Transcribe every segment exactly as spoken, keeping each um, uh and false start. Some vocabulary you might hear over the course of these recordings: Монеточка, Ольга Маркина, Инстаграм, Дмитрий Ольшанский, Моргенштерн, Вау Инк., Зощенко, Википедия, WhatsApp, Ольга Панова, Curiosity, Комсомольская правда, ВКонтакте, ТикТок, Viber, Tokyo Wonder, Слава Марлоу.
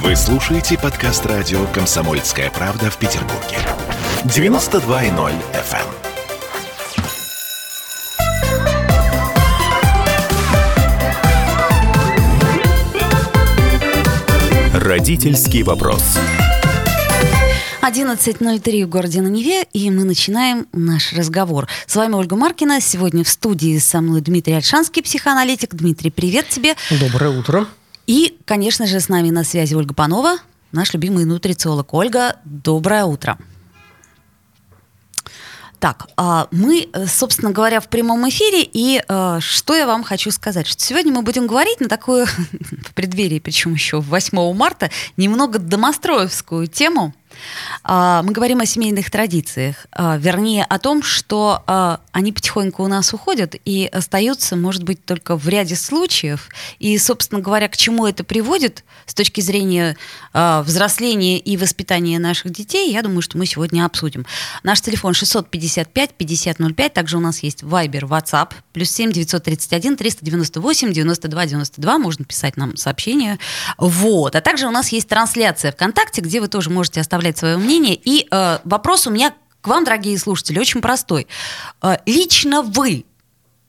Вы слушаете подкаст радио «Комсомольская правда» в Петербурге. девяносто два и ноль эф эм. Родительский вопрос. одиннадцать ноль три в городе на Неве, и мы начинаем наш разговор. С вами Ольга Маркина. Сегодня в студии со мной Дмитрий Ольшанский, психоаналитик. Дмитрий, привет тебе. Доброе утро. И, конечно же, с нами на связи Ольга Панова, наш любимый нутрициолог. Ольга, доброе утро. Так, мы, собственно говоря, в прямом эфире, и что я вам хочу сказать, что сегодня мы будем говорить на такую, в преддверии, причем еще восьмого марта, немного домостроевскую тему. Мы говорим о семейных традициях, вернее, о том, что они потихоньку у нас уходят и остаются, может быть, только в ряде случаев. И, собственно говоря, к чему это приводит с точки зрения взросления и воспитания наших детей, я думаю, что мы сегодня обсудим. Наш телефон шестьсот пятьдесят пять пятьдесят ноль пять, также у нас есть Viber, WhatsApp, плюс семь девятьсот тридцать один триста девяносто восемь девяносто два девяносто два, можно писать нам сообщения. Вот. А также у нас есть трансляция ВКонтакте, где вы тоже можете оставлять свое мнение. И э, вопрос у меня к вам, дорогие слушатели, очень простой. Э, лично вы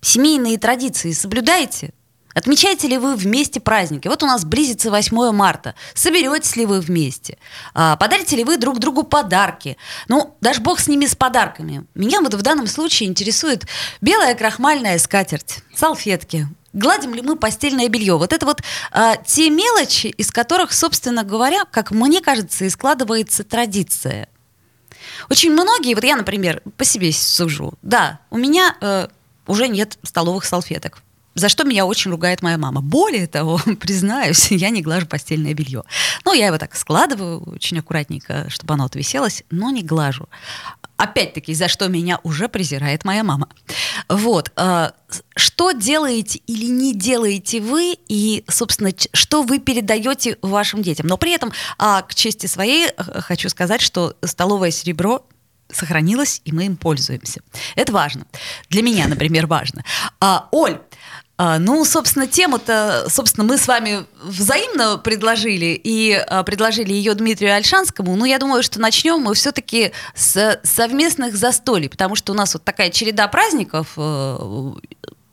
семейные традиции соблюдаете? Отмечаете ли вы вместе праздники? Вот у нас близится восьмое марта. Соберетесь ли вы вместе? Э, подарите ли вы друг другу подарки? Ну, даже бог с ними, с подарками. Меня вот в данном случае интересует белая крахмальная скатерть, салфетки. Гладим ли мы постельное белье? Вот это вот э, те мелочи, из которых, собственно говоря, как мне кажется, и складывается традиция. Очень многие, вот я, например, по себе сужу, да, у меня э, уже нет столовых салфеток, за что меня очень ругает моя мама. Более того, признаюсь, я не глажу постельное белье. Ну, я его так складываю очень аккуратненько, чтобы оно отвиселось, но не глажу. Опять-таки, за что меня уже презирает моя мама. Вот. Что делаете или не делаете вы, и, собственно, что вы передаете вашим детям? Но при этом, к чести своей, хочу сказать, что столовое серебро сохранилось, и мы им пользуемся. Это важно. Для меня, например, важно. Оль, ну, собственно, тему-то, собственно, мы с вами взаимно предложили, и предложили ее Дмитрию Ольшанскому. Ну, я думаю, что начнем мы все-таки с совместных застолий, потому что у нас вот такая череда праздников,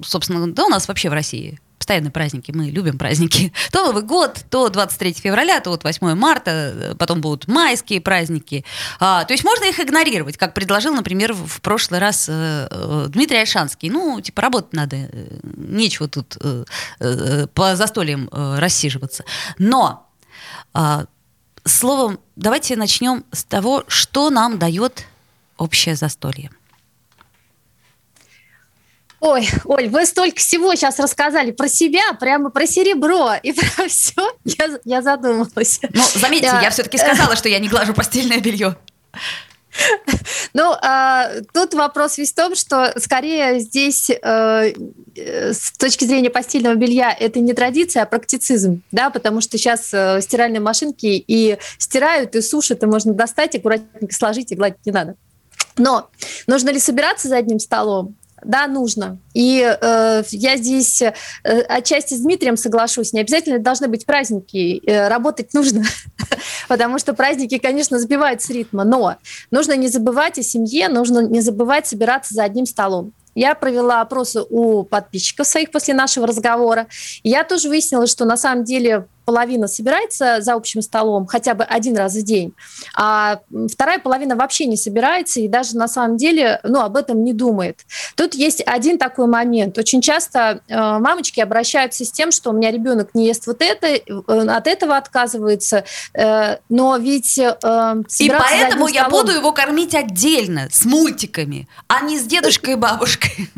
собственно, да, у нас вообще в России постоянные праздники, мы любим праздники. То Новый год, то двадцать третьего февраля, то вот восьмое марта, потом будут майские праздники. А, то есть можно их игнорировать, как предложил, например, в прошлый раз э, Дмитрий Ольшанский. Ну, типа, работать надо, нечего тут э, э, по застольям э, рассиживаться. Но, э, словом, давайте начнем с того, что нам дает общее застолье. Ой, Оль, вы столько всего сейчас рассказали про себя, прямо про серебро и про все. Я, я задумалась. Ну, заметьте, я, я все-таки сказала, что я не глажу постельное белье. Ну, э, тут вопрос весь в том, что скорее здесь э, с точки зрения постельного белья это не традиция, а практицизм, да, потому что сейчас э, стиральные машинки и стирают, и сушат, и можно достать, аккуратненько сложить, и гладить не надо. Но нужно ли собираться за одним столом? Да, нужно. И э, я здесь э, отчасти с Дмитрием соглашусь. Не обязательно должны быть праздники. Э, работать нужно, потому что праздники, конечно, сбивают с ритма. Но нужно не забывать о семье, нужно не забывать собираться за одним столом. Я провела опросы у подписчиков своих после нашего разговора. И я тоже выяснила, что на самом деле половина собирается за общим столом хотя бы один раз в день, а вторая половина вообще не собирается и даже на самом деле, ну, об этом не думает. Тут есть один такой момент. Очень часто э, мамочки обращаются с тем, что у меня ребенок не ест вот это, э, от этого отказывается, э, но ведь э, собираться и поэтому я столом... буду его кормить отдельно, с мультиками, а не с дедушкой и бабушкой.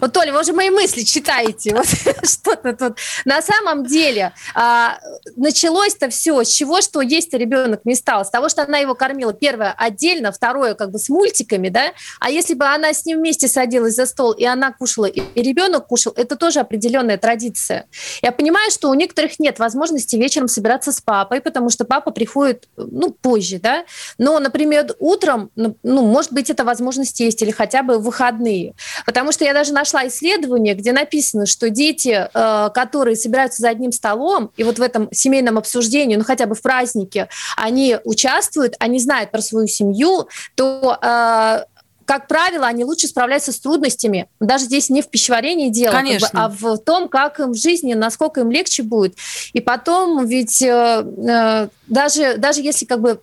Вот, Оля, вы уже мои мысли читаете. Вот, что-то тут. На самом деле а, началось-то все с чего, что есть-то ребенок не стал. С того, что она его кормила, первое, отдельно, второе, как бы с мультиками, да. А если бы она с ним вместе садилась за стол, и она кушала, и ребенок кушал, это тоже определенная традиция. Я понимаю, что у некоторых нет возможности вечером собираться с папой, потому что папа приходит, ну, позже, да. Но, например, утром, ну, может быть, эта возможность есть, или хотя бы в выходные. Потому что я даже даже нашла исследование, где написано, что дети, которые собираются за одним столом, и вот в этом семейном обсуждении, ну хотя бы в празднике, они участвуют, они знают про свою семью, то... как правило, они лучше справляются с трудностями. Даже здесь не в пищеварении дело, как бы, а в том, как им в жизни, насколько им легче будет. И потом ведь э, даже, даже если как бы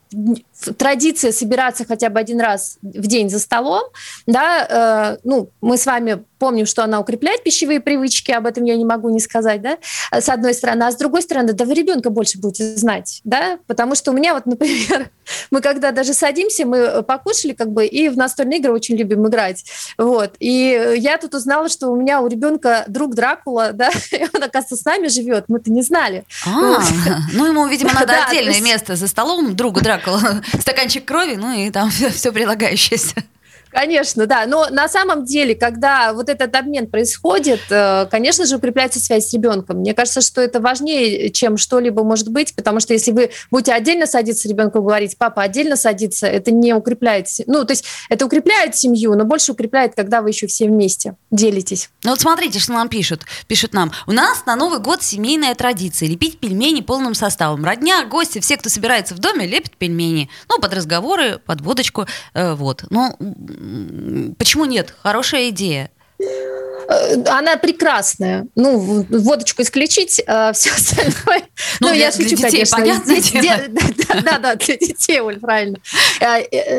традиция собираться хотя бы один раз в день за столом, да, э, ну, мы с вами помним, что она укрепляет пищевые привычки, об этом я не могу не сказать, да, с одной стороны. А с другой стороны, да вы ребенка больше будете знать, да, потому что у меня вот, например, мы когда даже садимся, мы покушали как бы, и в настольные игры очень любим играть, вот. И я тут узнала, что у меня у ребенка друг Дракула, да, и он, оказывается, с нами живет, мы-то не знали. А, ну ему, видимо, надо отдельное место за столом, другу Дракула, стаканчик крови, ну и там все прилагающееся. Конечно, да. Но на самом деле, когда вот этот обмен происходит, конечно же, укрепляется связь с ребенком. Мне кажется, что это важнее, чем что-либо может быть, потому что если вы будете отдельно садиться с ребенком, говорить, папа отдельно садится, это не укрепляет... Ну, то есть это укрепляет семью, но больше укрепляет, когда вы еще все вместе делитесь. Ну вот смотрите, что нам пишут. Пишут нам. У нас на Новый год семейная традиция лепить пельмени полным составом. Родня, гости, все, кто собирается в доме, лепят пельмени. Ну, под разговоры, под водочку. Э, вот. Ну... Почему нет? Хорошая идея. Она прекрасная. Ну, водочку исключить, а все остальное... Ну, ну для, я шучу, для детей, конечно. Понятное дело. Да-да, для детей, Оль, правильно.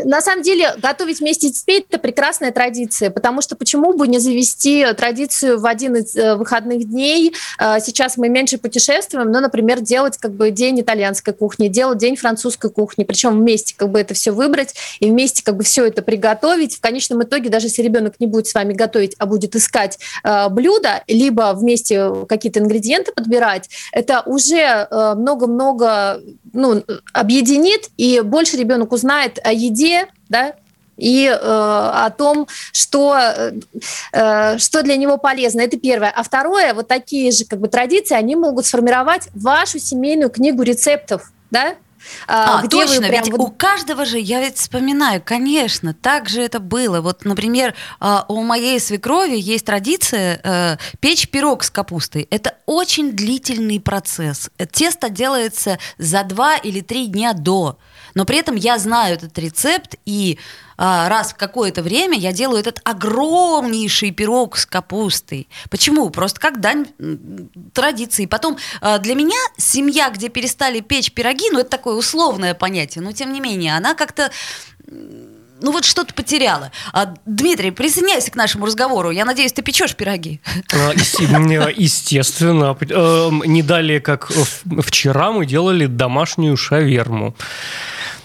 На самом деле, готовить вместе с детьми – это прекрасная традиция, потому что почему бы не завести традицию в один из выходных дней? Сейчас мы меньше путешествуем, но, например, делать как бы день итальянской кухни, делать день французской кухни, причем вместе как бы это все выбрать и вместе как бы все это приготовить. В конечном итоге, даже если ребенок не будет с вами готовить, а будет искать блюда, либо вместе какие-то ингредиенты подбирать, это уже много-много, ну, объединит, и больше ребенок узнает о еде, да, и э, о том, что, э, что для него полезно. Это первое. А второе, вот такие же как бы традиции, они могут сформировать вашу семейную книгу рецептов, да. А, а точно, ведь вот... у каждого же, я ведь вспоминаю, конечно, так же это было. Вот, например, у моей свекрови есть традиция печь пирог с капустой. Это очень длительный процесс. Тесто делается за два или три дня до. Но при этом я знаю этот рецепт, и раз в какое-то время я делаю этот огромнейший пирог с капустой. Почему? Просто как дань традиции. Потом для меня семья, где перестали печь пироги, ну это такое условное понятие, но тем не менее, она как-то... Ну вот что-то потеряла. Дмитрий, присоединяйся к нашему разговору. Я надеюсь, ты печешь пироги. Естественно. Не далее, как вчера мы делали домашнюю шаверму.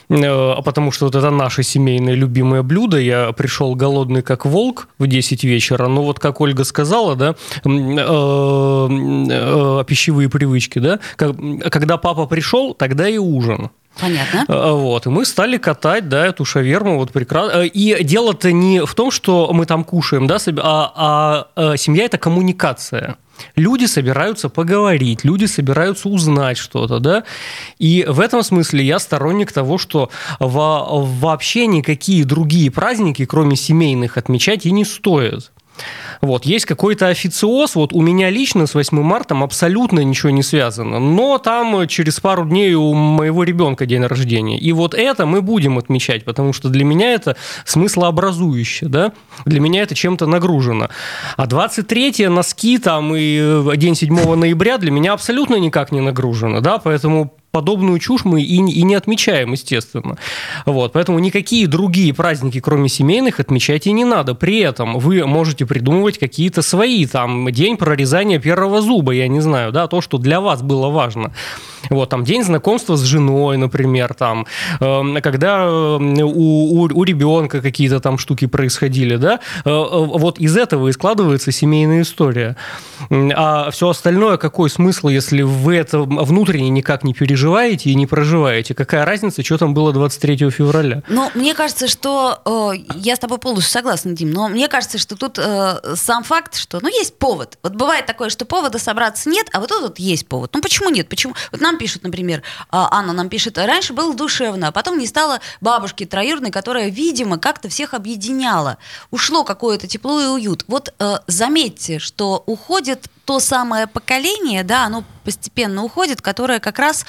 Потому что вот это наше семейное любимое блюдо. Я пришел голодный, как волк, в десять вечера. Но вот как Ольга сказала, да, пищевые привычки, да, когда папа пришел, тогда и ужин. Понятно. Вот, и мы стали катать, да, эту шаверму, вот прекрасно. И дело-то не в том, что мы там кушаем, да, а, а, а семья – это коммуникация. Люди собираются поговорить, люди собираются узнать что-то, да, и в этом смысле я сторонник того, что во- вообще никакие другие праздники, кроме семейных, отмечать и не стоит. Вот, есть какой-то официоз, вот у меня лично с восьмым марта абсолютно ничего не связано, но там через пару дней у моего ребенка день рождения, и вот это мы будем отмечать, потому что для меня это смыслообразующе, да, для меня это чем-то нагружено, а двадцать третье носки там и день седьмого ноября для меня абсолютно никак не нагружено, да, поэтому... Подобную чушь мы и, и не отмечаем, естественно. Вот, поэтому никакие другие праздники, кроме семейных, отмечать и не надо. При этом вы можете придумывать какие-то свои, там, день прорезания первого зуба, я не знаю, да, то, что для вас было важно. Вот, там, день знакомства с женой, например, там, э, когда у, у, у ребенка какие-то там штуки происходили, да, э, вот из этого и складывается семейная история. А все остальное, какой смысл, если вы это внутренне никак не переживаете? Живаете и не проживаете. Какая разница, что там было двадцать третьего февраля? Ну, мне кажется, что... Э, я с тобой полностью согласна, Дим, но мне кажется, что тут э, сам факт, что... Ну, есть повод. Вот бывает такое, что повода собраться нет, а вот тут вот есть повод. Ну, почему нет? Почему? Вот нам пишут, например, Анна нам пишет, раньше было душевно, а потом не стало бабушки троюрной, которая, видимо, как-то всех объединяла. Ушло какое-то тепло и уют. Вот заметьте, что уходит то самое поколение, да, оно постепенно уходит, которое как раз...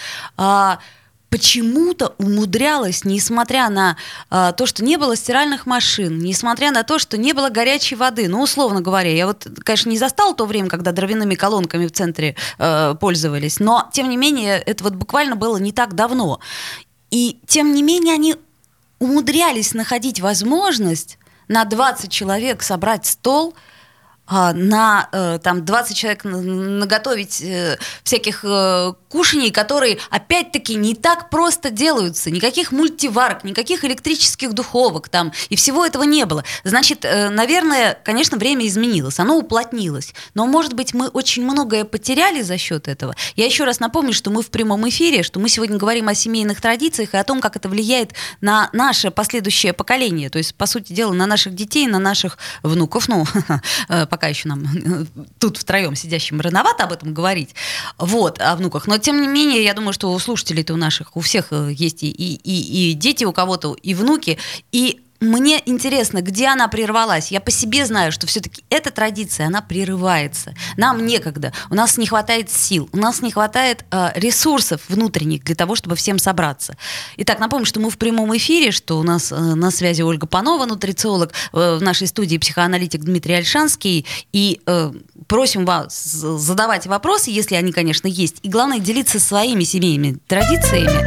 почему-то умудрялась, несмотря на а, то, что не было стиральных машин, несмотря на то, что не было горячей воды, ну, условно говоря, я вот, конечно, не застала то время, когда дровяными колонками в центре э, пользовались, но, тем не менее, это вот буквально было не так давно. И, тем не менее, они умудрялись находить возможность на двадцать человек собрать стол, на там, двадцать человек наготовить всяких кушаний, которые, опять-таки, не так просто делаются. Никаких мультиварок, никаких электрических духовок там, и всего этого не было. Значит, наверное, конечно, время изменилось, оно уплотнилось. Но, может быть, мы очень многое потеряли за счет этого. Я еще раз напомню, что мы в прямом эфире, что мы сегодня говорим о семейных традициях и о том, как это влияет на наше последующее поколение. То есть, по сути дела, на наших детей, на наших внуков, ну, пока пока еще нам тут втроем сидящим рановато об этом говорить, вот, о внуках. Но, тем не менее, я думаю, что у слушателей-то у наших, у всех есть и, и, и дети, у кого-то и внуки. И мне интересно, где она прервалась. Я по себе знаю, что все-таки эта традиция, она прерывается. Нам некогда. У нас не хватает сил, у нас не хватает э, ресурсов внутренних для того, чтобы всем собраться. Итак, напомню, что мы в прямом эфире, что у нас э, на связи Ольга Панова, нутрициолог, э, в нашей студии психоаналитик Дмитрий Ольшанский. И э, просим вас задавать вопросы, если они, конечно, есть. И главное, делиться своими семейными традициями.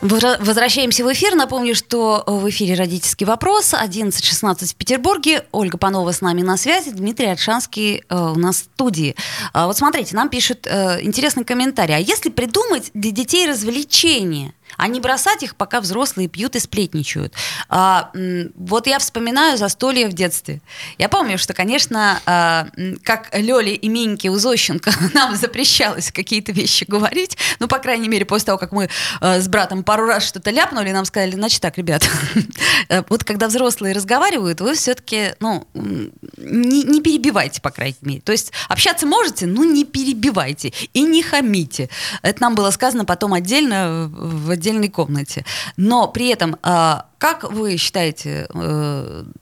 Возвращаемся в эфир. Напомню, что в эфире «Родительский вопрос». одиннадцать шестнадцать в Петербурге. Ольга Панова с нами на связи. Дмитрий Ольшанский э, у нас в студии. А вот смотрите, нам пишут э, интересный комментарий. А если придумать для детей развлечения, а не бросать их, пока взрослые пьют и сплетничают? А, вот я вспоминаю застолье в детстве. Я помню, что, конечно, а, как Лёле и Миньке у Зощенко нам запрещалось какие-то вещи говорить, ну, по крайней мере, после того, как мы а, с братом пару раз что-то ляпнули, нам сказали, значит так, ребят, вот когда взрослые разговаривают, вы всё-таки, ну, не, не перебивайте, по крайней мере. То есть общаться можете, но не перебивайте и не хамите. Это нам было сказано потом отдельно в отдельной комнате. Но при этом, как вы считаете,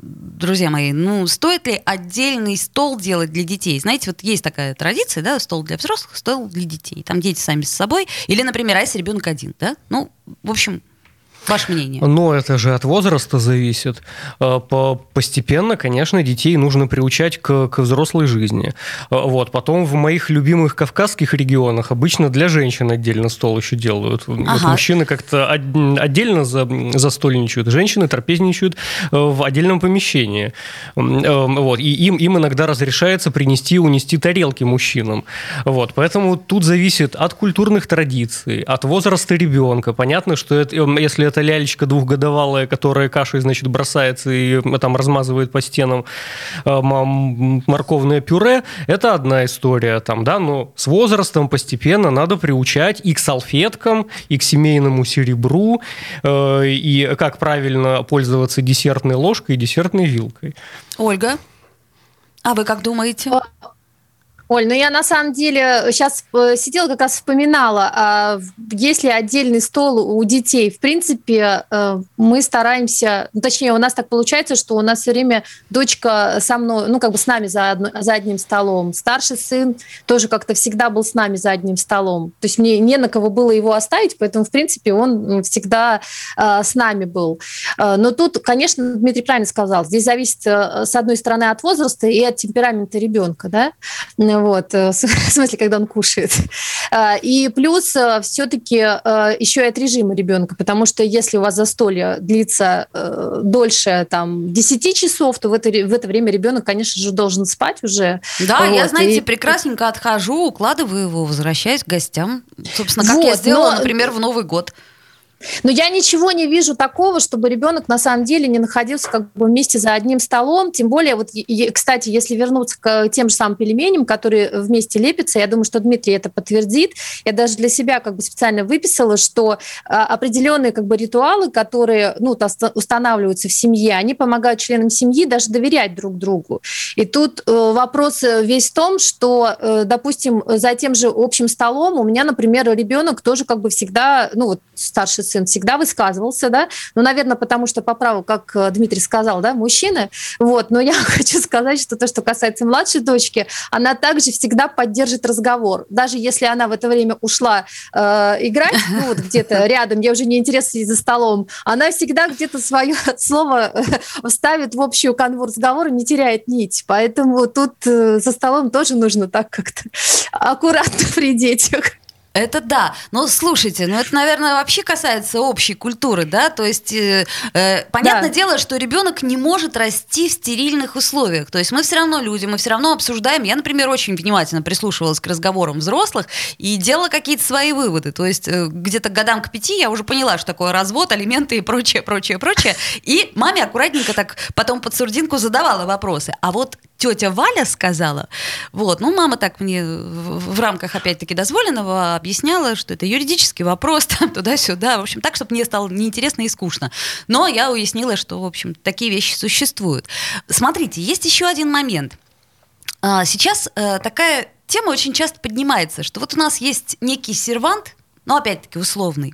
друзья мои, ну, стоит ли отдельный стол делать для детей? Знаете, вот есть такая традиция, да, стол для взрослых, стол для детей. Там дети сами с собой. Или, например, а если ребенок один, да? Ну, в общем... Ваше мнение? Ну, это же от возраста зависит. Постепенно, конечно, детей нужно приучать к, к взрослой жизни. Вот. Потом в моих любимых кавказских регионах обычно для женщин отдельно стол еще делают. Ага. Вот мужчины как-то отдельно застольничают, женщины трапезничают в отдельном помещении. Вот. И им, им иногда разрешается принести и унести тарелки мужчинам. Вот. Поэтому тут зависит от культурных традиций, от возраста ребенка. Понятно, что это, если это лялечка двухгодовалая, которая кашей, значит, бросается и там размазывает по стенам морковное пюре, это одна история, там, да, но с возрастом постепенно надо приучать и к салфеткам, и к семейному серебру, и как правильно пользоваться десертной ложкой и десертной вилкой. Ольга, а вы как думаете? Оль, ну я на самом деле сейчас сидела, как раз вспоминала, есть ли отдельный стол у детей. В принципе, мы стараемся, точнее, у нас так получается, что у нас все время дочка со мной, ну как бы с нами за, одно, за одним столом. Старший сын тоже как-то всегда был с нами за одним столом. То есть мне не на кого было его оставить, поэтому, в принципе, он всегда с нами был. Но тут, конечно, Дмитрий правильно сказал, здесь зависит, с одной стороны, от возраста и от темперамента ребенка, да? Вот, в смысле, когда он кушает. И плюс все-таки еще и от режима ребенка, потому что если у вас застолье длится дольше там, десяти часов, то в это, в это время ребенок, конечно же, должен спать уже. Да, вот. Я, знаете, и... прекрасненько отхожу, укладываю его, возвращаюсь к гостям. Собственно, как вот, я сделала, но... например, в Новый год. Но я ничего не вижу такого, чтобы ребенок на самом деле не находился как бы вместе за одним столом. Тем более, вот, кстати, если вернуться к тем же самым пельменям, которые вместе лепятся, я думаю, что Дмитрий это подтвердит. Я даже для себя как бы специально выписала, что определенные как бы ритуалы, которые ну, устанавливаются в семье, они помогают членам семьи даже доверять друг другу. И тут вопрос весь в том, что, допустим, за тем же общим столом у меня, например, ребенок тоже как бы всегда, ну вот старший сын всегда высказывался, да, ну, наверное, потому что по праву, как Дмитрий сказал, да, мужчины, вот, но я хочу сказать, что то, что касается младшей дочки, она также всегда поддержит разговор, даже если она в это время ушла э, играть, ну, вот где-то рядом, я уже не интересна ей за столом, она всегда где-то свое слово вставит в общую канву разговора, не теряет нить, поэтому тут э, за столом тоже нужно так как-то аккуратно при детях. Это да. Но слушайте, ну это, наверное, вообще касается общей культуры, да? То есть, э, э, понятное да. дело, что ребенок не может расти в стерильных условиях. То есть мы все равно люди, мы все равно обсуждаем. Я, например, очень внимательно прислушивалась к разговорам взрослых и делала какие-то свои выводы. То есть э, где-то годам к пяти я уже поняла, что такое развод, алименты и прочее, прочее, прочее. И маме аккуратненько так потом под сурдинку задавала вопросы. А вот тетя Валя сказала, вот, ну мама так мне в, в рамках, опять-таки, дозволенного объясняла, что это юридический вопрос, там, туда-сюда, в общем, так, чтобы мне стало неинтересно и скучно. Но я уяснила, что, в общем, такие вещи существуют. Смотрите, есть еще один момент. Сейчас такая тема очень часто поднимается, что вот у нас есть некий сервант, ну, опять-таки, условный,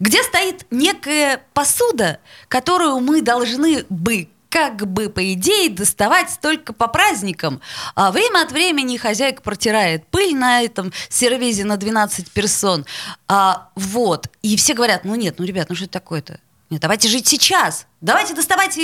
где стоит некая посуда, которую мы должны бы как бы, по идее, доставать только по праздникам. А время от времени хозяйка протирает пыль на этом сервизе на двенадцать персон. А, вот. И все говорят, ну нет, ну, ребят, ну что это такое-то? Нет, давайте жить сейчас. Давайте доставайте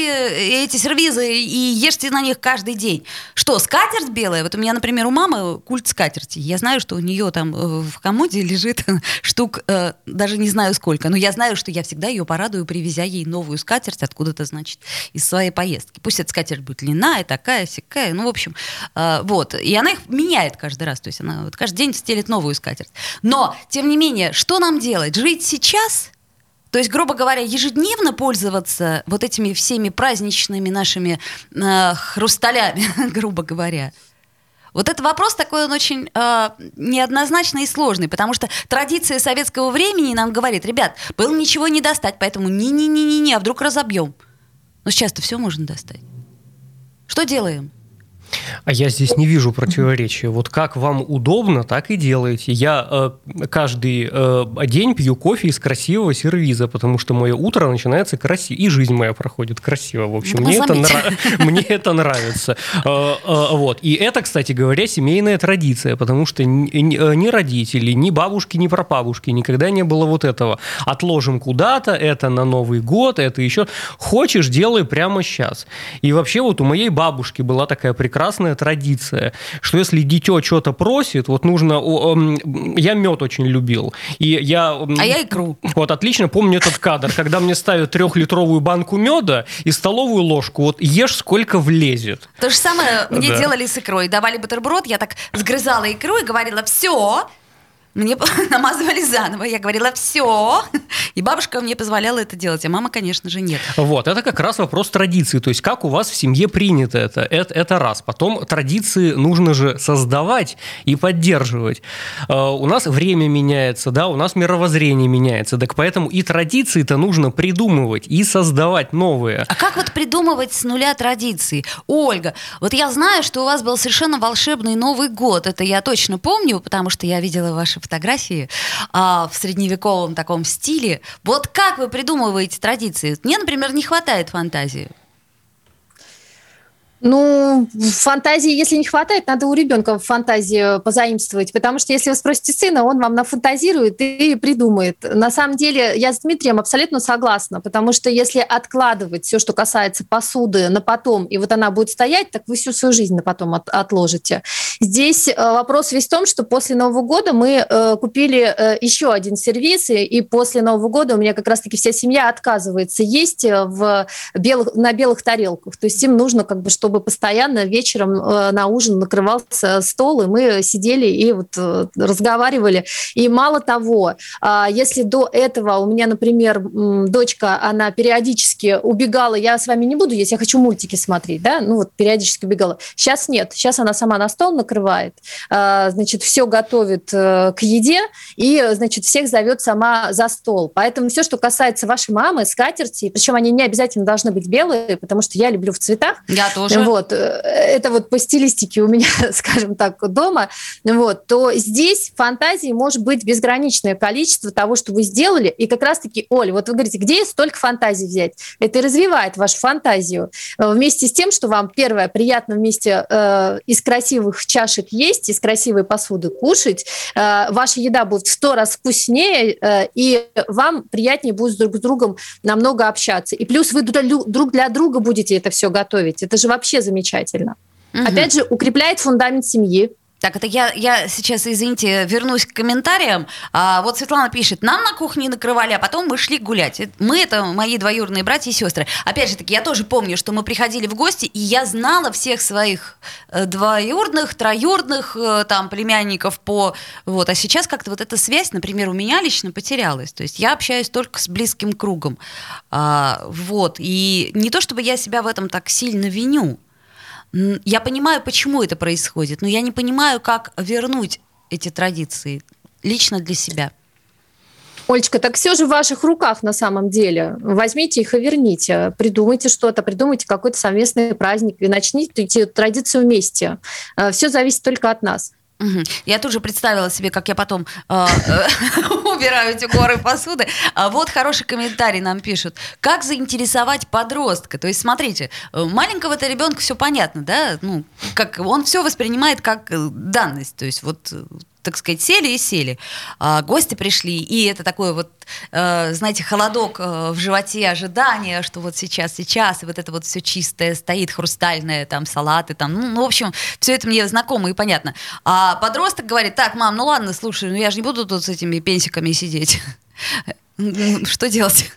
эти сервизы и ешьте на них каждый день. Что, скатерть белая? Вот у меня, например, у мамы культ скатерти. Я знаю, что у нее там в комоде лежит штук, даже не знаю сколько, но я знаю, что я всегда ее порадую, привезя ей новую скатерть откуда-то, значит, из своей поездки. Пусть эта скатерть будет льняная, такая, сякая, ну, в общем, вот. И она их меняет каждый раз, то есть она вот каждый день стелит новую скатерть. Но, тем не менее, что нам делать? Жить сейчас? То есть, грубо говоря, ежедневно пользоваться вот этими всеми праздничными нашими э, хрусталями, грубо говоря. Вот этот вопрос такой, он очень э, неоднозначный и сложный, потому что традиция советского времени нам говорит, ребят, было ничего не достать, поэтому не-не-не-не-не, а вдруг разобьем. Но сейчас-то все можно достать. Что делаем? А я здесь не вижу противоречия. Вот как вам удобно, так и делайте. Я э, каждый э, день пью кофе из красивого сервиза, потому что мое утро начинается красиво, и жизнь моя проходит красиво. В общем, да, мне, это нра- мне это нравится. Э, э, вот. И это, кстати говоря, семейная традиция, потому что ни, ни родители, ни бабушки, ни прапабушки никогда не было вот этого. Отложим куда-то, это на Новый год, это еще. Хочешь, делай прямо сейчас. И вообще вот у моей бабушки была такая прекрасная Красная традиция, что если дитё что-то просит, вот нужно... Я мед очень любил. И я, а я икру. Вот отлично помню этот кадр, когда мне ставят трехлитровую банку меда и столовую ложку. Вот ешь, сколько влезет. То же самое мне да. делали с икрой. Давали бутерброд, я так сгрызала икру и говорила, все... Мне намазывали заново, я говорила «все», и бабушка мне позволяла это делать, а мама, конечно же, нет. Вот, это как раз вопрос традиции, то есть как у вас в семье принято это, это, это раз. Потом традиции нужно же создавать и поддерживать. У нас время меняется, да, у нас мировоззрение меняется, так поэтому и традиции-то нужно придумывать и создавать новые. А как вот придумывать с нуля традиции? Ольга, вот я знаю, что у вас был совершенно волшебный Новый год, это я точно помню, потому что я видела ваши фотографии а, в средневековом таком стиле. Вот как вы придумываете традиции? Мне, например, не хватает фантазии. Ну, фантазии, если не хватает, надо у ребенка фантазию позаимствовать, потому что если вы спросите сына, он вам нафантазирует и придумает. На самом деле, я с Дмитрием абсолютно согласна, потому что если откладывать все, что касается посуды, на потом, и вот она будет стоять, так вы всю свою жизнь на потом от- отложите. Здесь вопрос весь в том, что после Нового года мы купили еще один сервис, и после Нового года у меня как раз-таки вся семья отказывается есть в белых, на белых тарелках. То есть им нужно, как бы, чтобы постоянно вечером на ужин накрывался стол, и мы сидели и вот разговаривали. И мало того, если до этого у меня, например, дочка, она периодически убегала, я с вами не буду есть, я хочу мультики смотреть, да, ну вот периодически убегала. Сейчас нет, сейчас она сама на стол накрывает, значит, все готовит к еде и, значит, всех зовет сама за стол. Поэтому все, что касается вашей мамы, скатерти, причем они не обязательно должны быть белые, потому что я люблю в цветах. Я тоже. Вот, это вот по стилистике у меня, скажем так, дома. Вот, то здесь фантазии может быть безграничное количество того, что вы сделали. И как раз-таки, Оль, вот вы говорите, где столько фантазий взять? Это и развивает вашу фантазию. Вместе с тем, что вам, первое, приятно вместе э, из красивых чашек есть, из красивой посуды кушать, э, ваша еда будет в сто раз вкуснее, э, и вам приятнее будет друг с другом намного общаться. И плюс вы друг для друга будете это все готовить. Это же вообще замечательно. Угу. Опять же, укрепляет фундамент семьи. Так, это я, я сейчас, извините, вернусь к комментариям. А, вот Светлана пишет, нам на кухне накрывали, а потом мы шли гулять. Мы, это мои двоюродные братья и сестры. Опять же таки, я тоже помню, что мы приходили в гости, и я знала всех своих двоюродных, троюродных, там, племянников по... Вот. А сейчас как-то вот эта связь, например, у меня лично потерялась. То есть я общаюсь только с близким кругом. А, вот. И не то, чтобы я себя в этом так сильно виню. Я понимаю, почему это происходит, но я не понимаю, как вернуть эти традиции лично для себя. Олечка, так все же в ваших руках на самом деле. Возьмите их и верните. Придумайте что-то, придумайте какой-то совместный праздник и начните эту традицию вместе. Все зависит только от нас. Угу. Я тут же представила себе, как я потом убираю эти горы посуды. А вот хороший комментарий нам пишут. Как заинтересовать подростка? То есть, смотрите, маленького-то ребенка все понятно, да? Ну, как, он все воспринимает как данность. То есть, вот, так сказать, сели и сели. А гости пришли, и это такой вот, знаете, холодок в животе, ожидание, что вот сейчас, сейчас, и вот это вот все чистое стоит, хрустальное, там, салаты, там, ну, в общем, все это мне знакомо и понятно. А подросток говорит, так, мам, ну ладно, слушай, ну я же не буду тут с этими пенсиками сидеть. Что делать?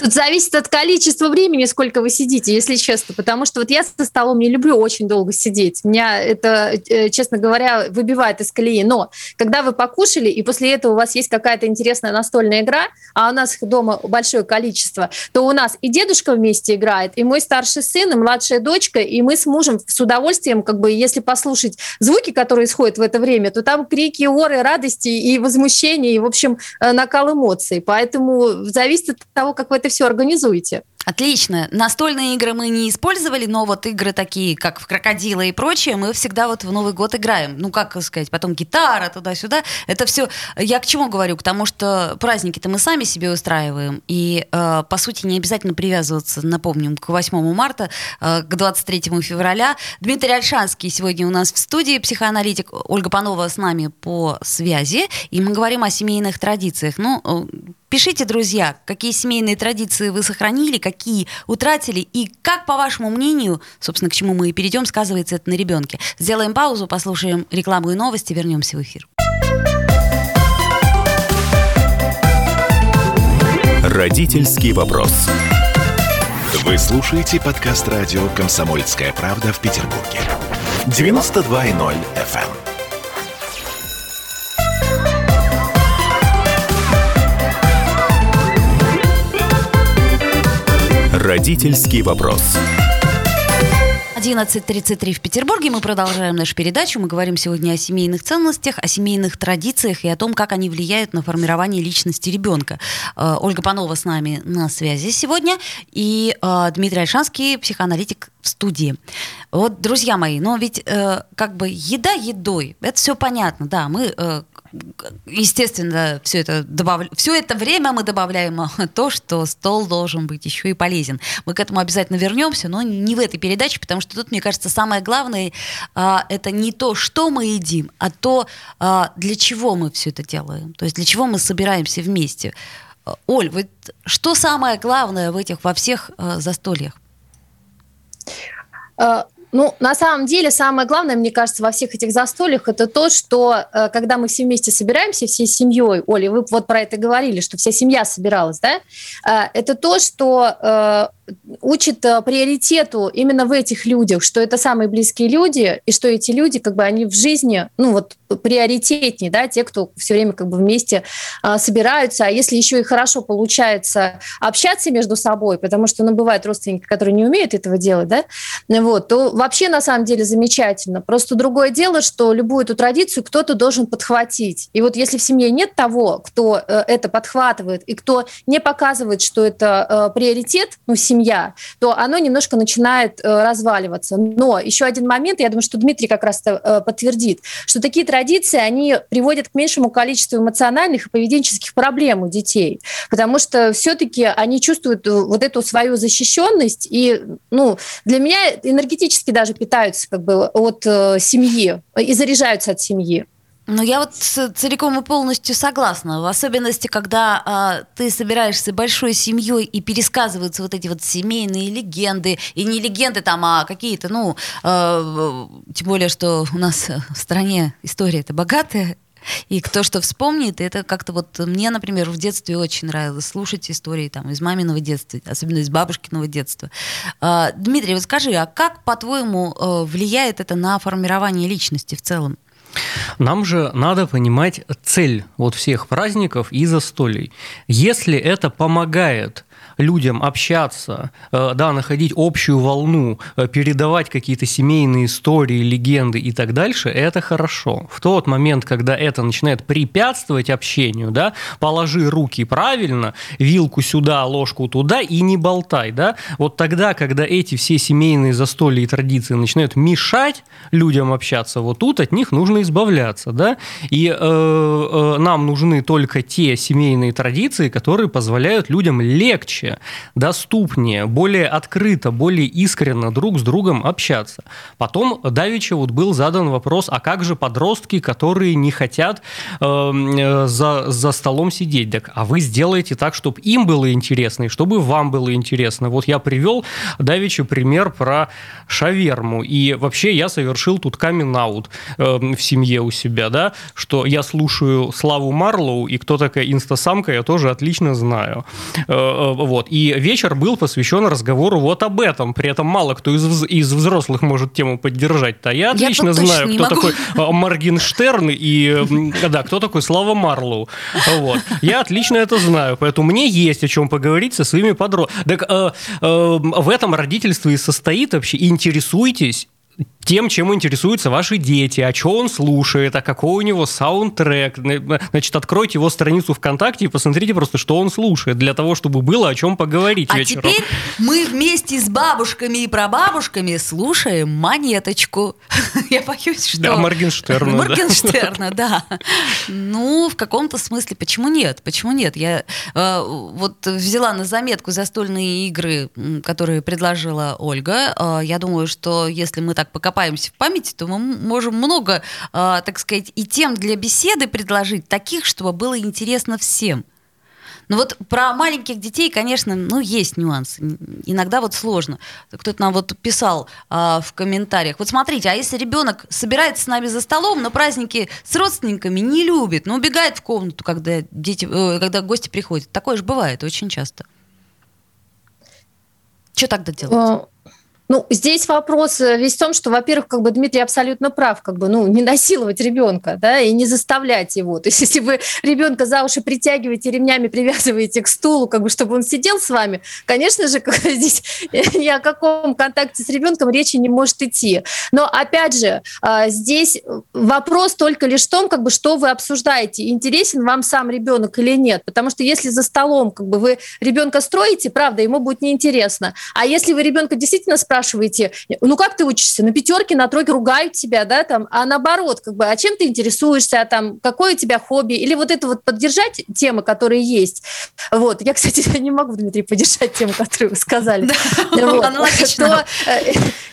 Тут зависит от количества времени, сколько вы сидите, если честно, потому что вот я со столом не люблю очень долго сидеть, меня это, честно говоря, выбивает из колеи, но когда вы покушали, и после этого у вас есть какая-то интересная настольная игра, а у нас дома большое количество, то у нас и дедушка вместе играет, и мой старший сын, и младшая дочка, и мы с мужем с удовольствием, как бы, если послушать звуки, которые исходят в это время, то там крики, оры, радости и возмущения, и, в общем, накал эмоций, поэтому зависит от того, как вы это все организуете. Отлично. Настольные игры мы не использовали, но вот игры такие, как в крокодила и прочее, мы всегда вот в Новый год играем. Ну, как сказать, потом гитара, туда-сюда. Это все... Я к чему говорю? К тому, что праздники-то мы сами себе устраиваем, и, э, по сути, не обязательно привязываться, напомним, к восьмому марта, э, к двадцать третьему февраля. Дмитрий Ольшанский сегодня у нас в студии, психоаналитик. Ольга Панова с нами по связи, и мы говорим о семейных традициях. Ну, э, пишите, друзья, какие семейные традиции вы сохранили, какие утратили, и как, по вашему мнению, собственно, к чему мы и перейдем, сказывается это на ребенке. Сделаем паузу, послушаем рекламу и новости, вернемся в эфир. Родительский вопрос. Вы слушаете подкаст радио «Комсомольская правда» в Петербурге. девяносто два и ноль эф эм. Родительский вопрос. одиннадцать тридцать три в Петербурге. Мы продолжаем нашу передачу. Мы говорим сегодня о семейных ценностях, о семейных традициях и о том, как они влияют на формирование личности ребенка. Ольга Панова с нами на связи сегодня. И Дмитрий Ольшанский, психоаналитик, в студии. Вот, друзья мои, но ведь как бы еда едой. Это все понятно, да. Мы... Естественно, все это, добав... все это время мы добавляем то, что стол должен быть еще и полезен. Мы к этому обязательно вернемся, но не в этой передаче, потому что тут, мне кажется, самое главное а, это не то, что мы едим, а то, а, для чего мы все это делаем, то есть для чего мы собираемся вместе. Оль, вот что самое главное в этих, во всех а, застольях? Ну, на самом деле, самое главное, мне кажется, во всех этих застольях, это то, что когда мы все вместе собираемся, всей семьей, Оля, вы вот про это говорили, что вся семья собиралась, да? Это то, что учит приоритету именно в этих людях, что это самые близкие люди, и что эти люди, как бы, они в жизни, ну, вот, приоритетнее, да, те, кто все время, как бы, вместе собираются. А если еще и хорошо получается общаться между собой, потому что, ну, бывают родственники, которые не умеют этого делать, да, вот, то вообще, на самом деле, замечательно. Просто другое дело, что любую эту традицию кто-то должен подхватить. И вот если в семье нет того, кто это подхватывает, и кто не показывает, что это приоритет, ну, семья, то оно немножко начинает разваливаться. Но еще один момент, я думаю, что Дмитрий как раз подтвердит, что такие традиции, они приводят к меньшему количеству эмоциональных и поведенческих проблем у детей, потому что все-таки они чувствуют вот эту свою защищенность и, ну, для меня энергетически даже питаются, как бы, от семьи и заряжаются от семьи. Ну, я вот целиком и полностью согласна. В особенности, когда а, ты собираешься большой семьей и пересказываются вот эти вот семейные легенды, и не легенды там, а какие-то, ну, а, тем более, что у нас в стране история-то богатая, и кто что вспомнит, это как-то вот мне, например, в детстве очень нравилось слушать истории там из маминого детства, особенно из бабушкиного детства. А, Дмитрий, вот скажи, а как, по-твоему, влияет это на формирование личности в целом? Нам же надо понимать цель вот всех праздников и застолий. Если это помогает людям общаться, да, находить общую волну, передавать какие-то семейные истории, легенды и так дальше, это хорошо. В тот момент, когда это начинает препятствовать общению, да, положи руки правильно, вилку сюда, ложку туда и не болтай, да, вот тогда, когда эти все семейные застолья и традиции начинают мешать людям общаться, вот тут от них нужно избавляться, да, и э, э, нам нужны только те семейные традиции, которые позволяют людям легче, доступнее, более открыто, более искренно друг с другом общаться. Потом давеча вот был задан вопрос, а как же подростки, которые не хотят э, за, за столом сидеть? Так, а вы сделаете так, чтобы им было интересно и чтобы вам было интересно. Вот я привел давеча пример про шаверму. И вообще я совершил тут камин-аут э, в семье у себя, да, что я слушаю Славу Марлоу, и кто такая инстасамка, я тоже отлично знаю. Э, Вот. И вечер был посвящен разговору вот об этом. При этом мало кто из, из взрослых может тему поддержать-то. Я отлично Я знаю, кто могу. такой Моргенштерн и да, кто такой Слава Марлоу. Вот. Я отлично это знаю, поэтому мне есть о чем поговорить со своими подростками. Так э, э, в этом родительство и состоит вообще. Интересуйтесь тем, чем интересуются ваши дети, а что он слушает, а какой у него саундтрек. Значит, откройте его страницу ВКонтакте и посмотрите просто, что он слушает, для того, чтобы было о чем поговорить а вечером. А теперь мы вместе с бабушками и прабабушками слушаем «Монеточку». Я боюсь, что... Да, Моргенштерна. Моргенштерна, да. Ну, в каком-то смысле, почему нет? Почему нет? Я вот взяла на заметку застольные игры, которые предложила Ольга. Я думаю, что если мы так покопаемся в памяти, то мы можем много, э, так сказать, и тем для беседы предложить, таких, чтобы было интересно всем. Но вот про маленьких детей, конечно, ну, есть нюансы. Иногда вот сложно. Кто-то нам вот писал а, в комментариях. Вот смотрите, а если ребенок собирается с нами за столом, но праздники с родственниками не любит, но убегает в комнату, когда, дети, э, когда гости приходят. Такое же бывает очень часто. Что тогда делать? Ну, здесь вопрос весь в том, что, во-первых, как бы Дмитрий абсолютно прав, как бы, ну, не насиловать ребенка, да, и не заставлять его. То есть, если вы ребенка за уши притягиваете, ремнями привязываете к стулу, как бы, чтобы он сидел с вами, конечно же, как, здесь ни о каком контакте с ребенком речи не может идти. Но, опять же, здесь вопрос только лишь в том, как бы, что вы обсуждаете, интересен вам сам ребенок или нет. Потому что если за столом, как бы, вы ребенка строите, правда, ему будет неинтересно. А если вы ребенка действительно спрашиваете, спрашиваете, ну как ты учишься, на пятерке, на тройке ругают тебя, да, там, а наоборот, как бы, а чем ты интересуешься, а там, какое у тебя хобби, или вот это вот поддержать темы, которые есть. Вот, я, кстати, не могу, Дмитрий, поддержать темы, которые вы сказали. Да, аналогично.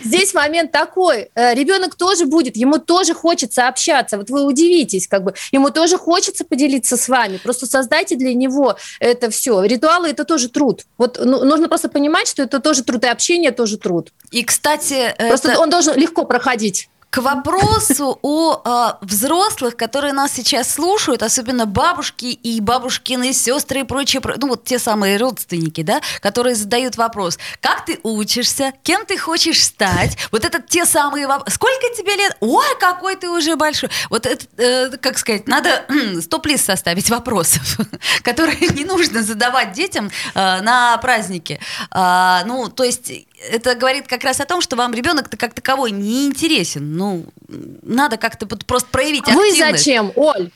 здесь момент такой. Ребенок тоже будет, ему тоже хочется общаться. Вот вы удивитесь, как бы. Ему тоже хочется поделиться с вами. Просто создайте для него это все. Ритуалы – это тоже труд. Вот ну, нужно просто понимать, что это тоже труд, и общение тоже труд. И, кстати… Просто это... он должен легко проходить. К вопросу о э, взрослых, которые нас сейчас слушают, особенно бабушки и бабушкины сестры и прочие, ну вот те самые родственники, да, которые задают вопрос, как ты учишься, кем ты хочешь стать, вот это те самые вопросы, сколько тебе лет, ой, какой ты уже большой, вот это, э, как сказать, надо э, стоп-лист составить вопросов, которые не нужно задавать детям э, на празднике, э, ну, то есть... Это говорит как раз о том, что вам ребенок-то как таковой не интересен. Ну, надо как-то просто проявить активность. А вы зачем, Оль?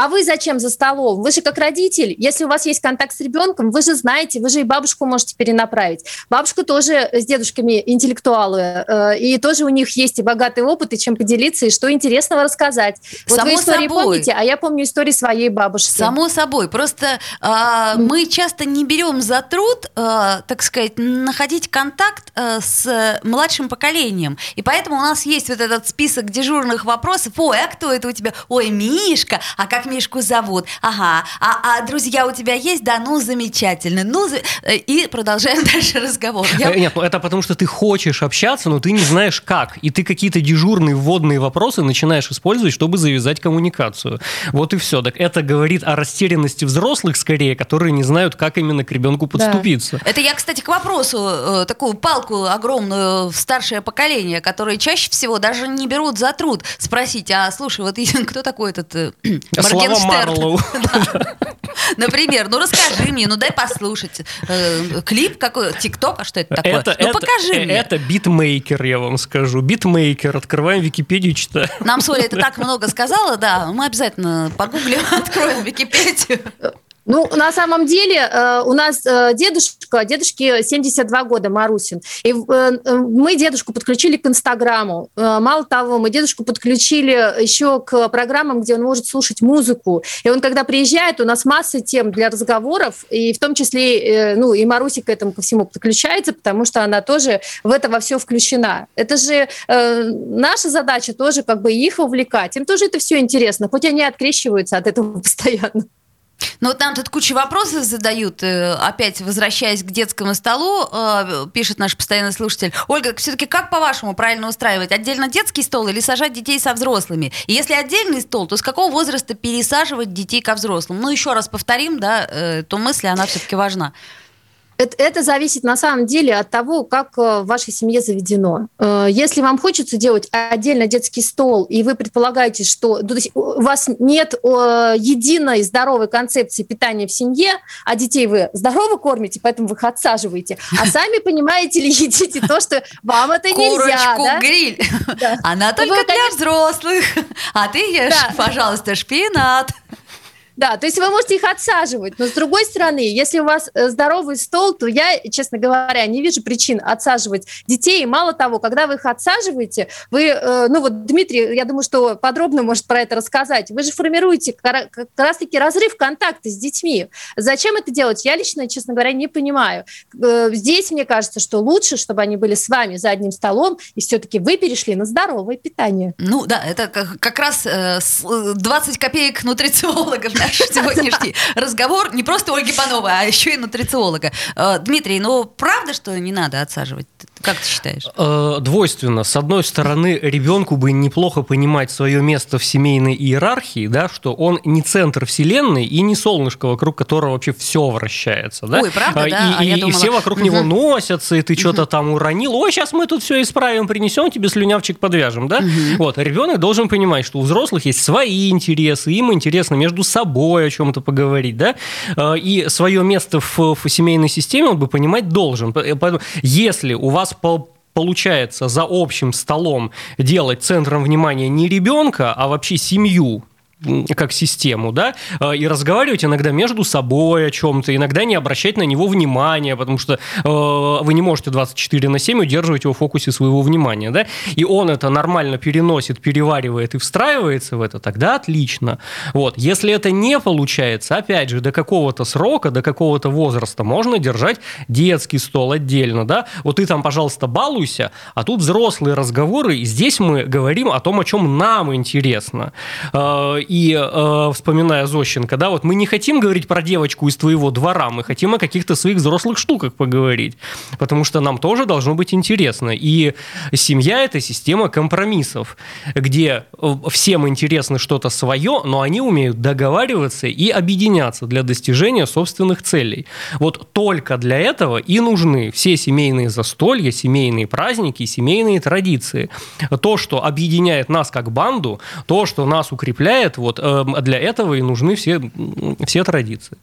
А вы зачем за столом? Вы же как родитель, если у вас есть контакт с ребенком, вы же знаете, вы же и бабушку можете перенаправить. Бабушка тоже с дедушками интеллектуалы, э, и тоже у них есть и богатый опыт, и чем поделиться, и что интересного рассказать. Вот само вы истории собой. Помните, а я помню истории своей бабушки. Само собой, просто э, мы часто не берем за труд, э, так сказать, находить контакт э, с младшим поколением, и поэтому у нас есть вот этот список дежурных вопросов. Ой, а кто это у тебя? Ой, Мишка, а как Мишку зовут, ага, а, а друзья у тебя есть? Да, ну, замечательно. Ну, за... И продолжаем дальше разговор. Я... Нет, ну это потому, что ты хочешь общаться, но ты не знаешь как, и ты какие-то дежурные вводные вопросы начинаешь использовать, чтобы завязать коммуникацию. Вот и все. Так это говорит о растерянности взрослых, скорее, которые не знают, как именно к ребенку подступиться. Да. Это я, кстати, к вопросу, э, такую палку огромную в старшее поколение, которые чаще всего даже не берут за труд спросить, а слушай, вот кто такой этот... Э, Слава Марлоу. Например, ну расскажи мне, ну дай послушать. Клип какой, ТикТок, а что это такое? Это, ну это, покажи это, мне. Это битмейкер, я вам скажу. Битмейкер, открываем Википедию, читаем. Нам Соля это так много сказала, да, мы обязательно погуглим, откроем Википедию. Ну, на самом деле, у нас дедушка, дедушке семьдесят два года, Марусин. И мы дедушку подключили к Инстаграму. Мало того, мы дедушку подключили еще к программам, где он может слушать музыку. И он, когда приезжает, у нас масса тем для разговоров, и в том числе, ну, и Маруся к этому ко всему подключается, потому что она тоже в это во все включена. Это же наша задача тоже как бы их увлекать. Им тоже это все интересно, хоть они открещиваются от этого постоянно. Ну вот нам тут кучу вопросов задают, опять возвращаясь к детскому столу, пишет наш постоянный слушатель. Ольга, все-таки как, по-вашему, правильно устраивать? Отдельно детский стол или сажать детей со взрослыми? И если отдельный стол, то с какого возраста пересаживать детей ко взрослым? Ну еще раз повторим, да, эту мысль, она все-таки важна. Это, это зависит на самом деле от того, как в вашей семье заведено. Если вам хочется делать отдельно детский стол, и вы предполагаете, что то есть у вас нет единой здоровой концепции питания в семье, а детей вы здорово кормите, поэтому вы их отсаживаете, а сами, понимаете ли, едите то, что вам это нельзя. Курочку-гриль. Она только для взрослых. А ты ешь, пожалуйста, шпинат. Да, то есть вы можете их отсаживать, но с другой стороны, если у вас здоровый стол, то я, честно говоря, не вижу причин отсаживать детей. И мало того, когда вы их отсаживаете, вы, ну вот Дмитрий, я думаю, что подробно может про это рассказать, вы же формируете как раз-таки разрыв контакта с детьми. Зачем это делать? Я лично, честно говоря, не понимаю. Здесь, мне кажется, что лучше, чтобы они были с вами за одним столом, и все-таки вы перешли на здоровое питание. Ну да, это как раз двадцать копеек нутрициологов, да? Сегодняшний разговор не просто Ольги Пановой, а еще и нутрициолога. Дмитрий, ну правда, что не надо отсаживать? Как ты считаешь? Двойственно. С одной стороны, ребенку бы неплохо понимать свое место в семейной иерархии, да, что он не центр вселенной и не солнышко, вокруг которого вообще все вращается. Да? Ой, правда, и, да? А и, я думала... и все вокруг угу. него носятся, и ты угу. что-то там уронил. Ой, сейчас мы тут все исправим, принесем тебе слюнявчик, подвяжем. Да? Угу. Вот. Ребенок должен понимать, что у взрослых есть свои интересы, им интересно между собой о чем-то поговорить. Да? И свое место в, в семейной системе он бы понимать должен. Поэтому, если у вас По- получается за общим столом делать центром внимания не ребенка, а вообще семью, как систему, да, и разговаривать иногда между собой о чем-то, иногда не обращать на него внимания, потому что э, вы не можете двадцать четыре на семь удерживать его в фокусе своего внимания, да, и он это нормально переносит, переваривает и встраивается в это, тогда отлично. Вот. Если это не получается, опять же, до какого-то срока, до какого-то возраста можно держать детский стол отдельно, да, вот ты там, пожалуйста, балуйся, а тут взрослые разговоры, и здесь мы говорим о том, о чем нам интересно. И э, вспоминая Зощенко, да, вот мы не хотим говорить про девочку из твоего двора, мы хотим о каких-то своих взрослых штуках поговорить, потому что нам тоже должно быть интересно. И семья – это система компромиссов, где всем интересно что-то свое, но они умеют договариваться и объединяться для достижения собственных целей. Вот только для этого и нужны все семейные застолья, семейные праздники, семейные традиции. То, что объединяет нас как банду, то, что нас укрепляет, вот для этого и нужны все, все традиции.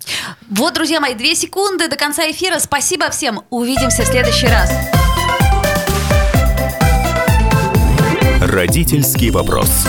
Вот, друзья мои, две секунды до конца эфира. Спасибо всем. Увидимся в следующий раз. Родительский вопрос.